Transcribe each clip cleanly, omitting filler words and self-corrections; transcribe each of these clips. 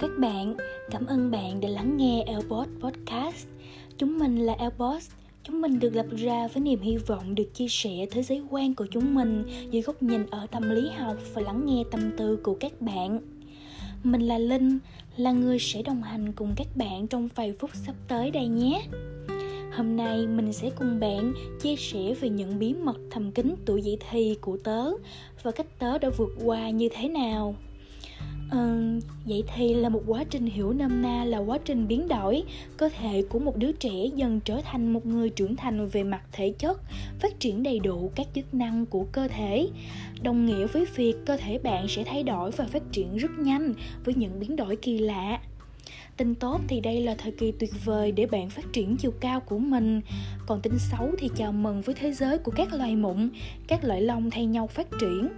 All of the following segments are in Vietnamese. các bạn. Cảm ơn bạn đã lắng nghe Elbows Podcast. Chúng mình là Elbows. Chúng mình được lập ra với niềm hy vọng được chia sẻ thế giới quan của chúng mình dưới góc nhìn ở tâm lý học và lắng nghe tâm tư của các bạn. Mình là Linh, là người sẽ đồng hành cùng các bạn trong vài phút sắp tới đây nhé. Hôm nay mình sẽ cùng bạn chia sẻ về những bí mật thầm kín tuổi dậy thì của tớ và cách tớ đã vượt qua như thế nào. Dậy thì là một quá trình hiểu nôm na là quá trình biến đổi cơ thể của một đứa trẻ dần trở thành một người trưởng thành về mặt thể chất, phát triển đầy đủ các chức năng của cơ thể, đồng nghĩa với việc cơ thể bạn sẽ thay đổi và phát triển rất nhanh với những biến đổi kỳ lạ. Tin tốt thì đây là thời kỳ tuyệt vời để bạn phát triển chiều cao của mình. Còn tin xấu thì chào mừng với thế giới của các loài mụn, các loại lông thay nhau phát triển.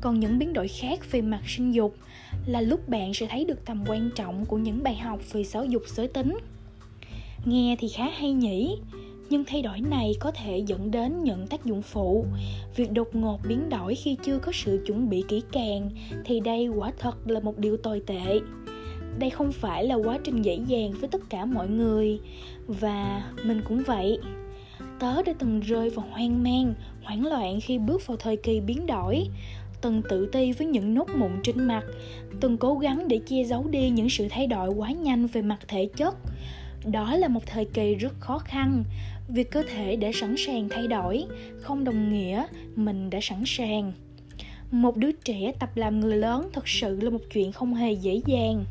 Còn những biến đổi khác về mặt sinh dục là lúc bạn sẽ thấy được tầm quan trọng của những bài học về giáo dục giới tính. Nghe thì khá hay nhỉ, nhưng thay đổi này có thể dẫn đến những tác dụng phụ. Việc đột ngột biến đổi khi chưa có sự chuẩn bị kỹ càng thì đây quả thật là một điều tồi tệ. Đây không phải là quá trình dễ dàng với tất cả mọi người, và mình cũng vậy. Tớ đã từng rơi vào hoang mang, hoảng loạn khi bước vào thời kỳ biến đổi, từng tự ti với những nốt mụn trên mặt, từng cố gắng để che giấu đi những sự thay đổi quá nhanh về mặt thể chất. Đó là một thời kỳ rất khó khăn. Việc cơ thể đã sẵn sàng thay đổi không đồng nghĩa mình đã sẵn sàng. Một đứa trẻ tập làm người lớn thật sự là một chuyện không hề dễ dàng.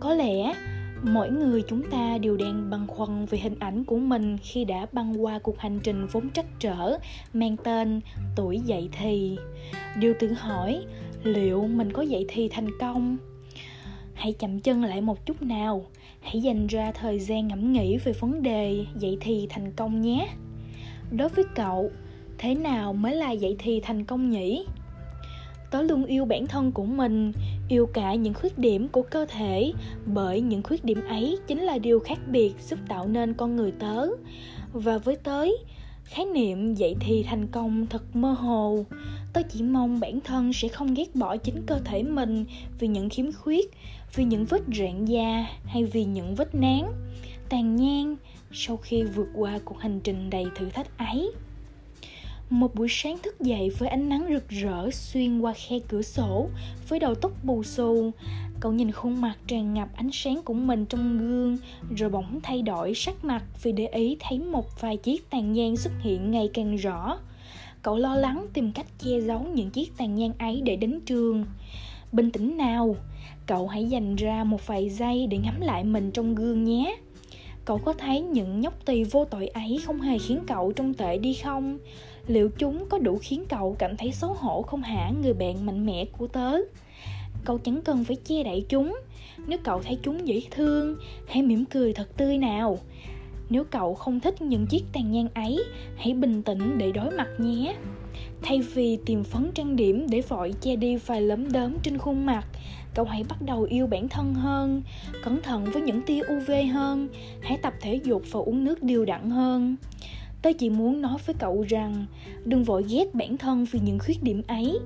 Có lẽ mỗi người chúng ta đều đang băn khoăn về hình ảnh của mình khi đã băng qua cuộc hành trình vốn trắc trở mang tên tuổi dậy thì. Điều tự hỏi liệu mình có dậy thì thành công? Hãy chậm chân lại một chút nào. Hãy dành ra thời gian ngẫm nghĩ về vấn đề dậy thì thành công nhé. Đối với cậu, thế nào mới là dậy thì thành công nhỉ? Tớ luôn yêu bản thân của mình, yêu cả những khuyết điểm của cơ thể, bởi những khuyết điểm ấy chính là điều khác biệt giúp tạo nên con người tớ. Và với tớ, khái niệm dậy thì thành công thật mơ hồ. Tớ chỉ mong bản thân sẽ không ghét bỏ chính cơ thể mình vì những khiếm khuyết, vì những vết rạn da hay vì những vết nán, tàn nhang sau khi vượt qua cuộc hành trình đầy thử thách ấy. Một buổi sáng thức dậy với ánh nắng rực rỡ xuyên qua khe cửa sổ, với đầu tóc bù xù, cậu nhìn khuôn mặt tràn ngập ánh sáng của mình trong gương, rồi bỗng thay đổi sắc mặt vì để ý thấy một vài chiếc tàn nhang xuất hiện ngày càng rõ. Cậu lo lắng tìm cách che giấu những chiếc tàn nhang ấy để đến trường. Bình tĩnh nào, cậu hãy dành ra một vài giây để ngắm lại mình trong gương nhé. Cậu có thấy những nhóc tì vô tội ấy không hề khiến cậu trông tệ đi không? Liệu chúng có đủ khiến cậu cảm thấy xấu hổ không hả người bạn mạnh mẽ của tớ? Cậu chẳng cần phải che đậy chúng. Nếu cậu thấy chúng dễ thương, hãy mỉm cười thật tươi nào. Nếu cậu không thích những chiếc tàn nhang ấy, hãy bình tĩnh để đối mặt nhé. Thay vì tìm phấn trang điểm để vội che đi vài lấm đốm trên khuôn mặt, cậu hãy bắt đầu yêu bản thân hơn, cẩn thận với những tia UV hơn, hãy tập thể dục và uống nước đều đặn hơn. Tớ chỉ muốn nói với cậu rằng, đừng vội ghét bản thân vì những khuyết điểm ấy.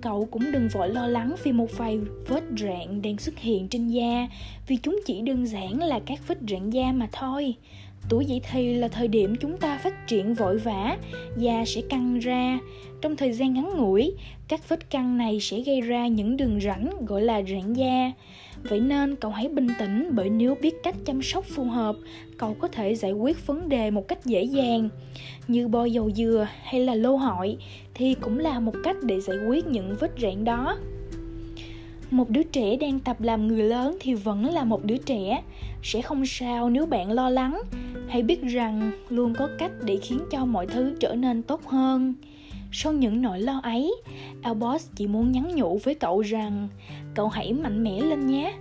Cậu cũng đừng vội lo lắng vì một vài vết rạn đang xuất hiện trên da, vì chúng chỉ đơn giản là các vết rạn da mà thôi. Tuổi dậy thì là thời điểm chúng ta phát triển vội vã, da sẽ căng ra. Trong thời gian ngắn ngủi, các vết căng này sẽ gây ra những đường rãnh gọi là rạn da. Vậy nên cậu hãy bình tĩnh, bởi nếu biết cách chăm sóc phù hợp, cậu có thể giải quyết vấn đề một cách dễ dàng. Như bôi dầu dừa hay là lô hội thì cũng là một cách để giải quyết những vết rạn đó. Một đứa trẻ đang tập làm người lớn thì vẫn là một đứa trẻ. Sẽ không sao nếu bạn lo lắng. Hãy biết rằng luôn có cách để khiến cho mọi thứ trở nên tốt hơn. Sau những nỗi lo ấy, Elbows chỉ muốn nhắn nhủ với cậu rằng cậu hãy mạnh mẽ lên nhé.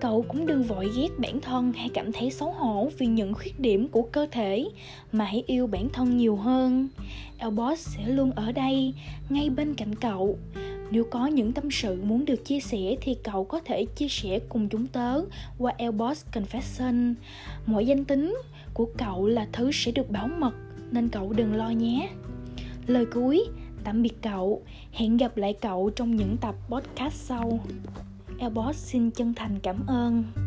Cậu cũng đừng vội ghét bản thân hay cảm thấy xấu hổ vì những khuyết điểm của cơ thể, mà hãy yêu bản thân nhiều hơn. Elbows sẽ luôn ở đây, ngay bên cạnh cậu. Nếu có những tâm sự muốn được chia sẻ thì cậu có thể chia sẻ cùng chúng tớ qua Elbows Confession. Mọi danh tính của cậu là thứ sẽ được bảo mật, nên cậu đừng lo nhé. Lời cuối, tạm biệt cậu. Hẹn gặp lại cậu trong những tập podcast sau. Elbows xin chân thành cảm ơn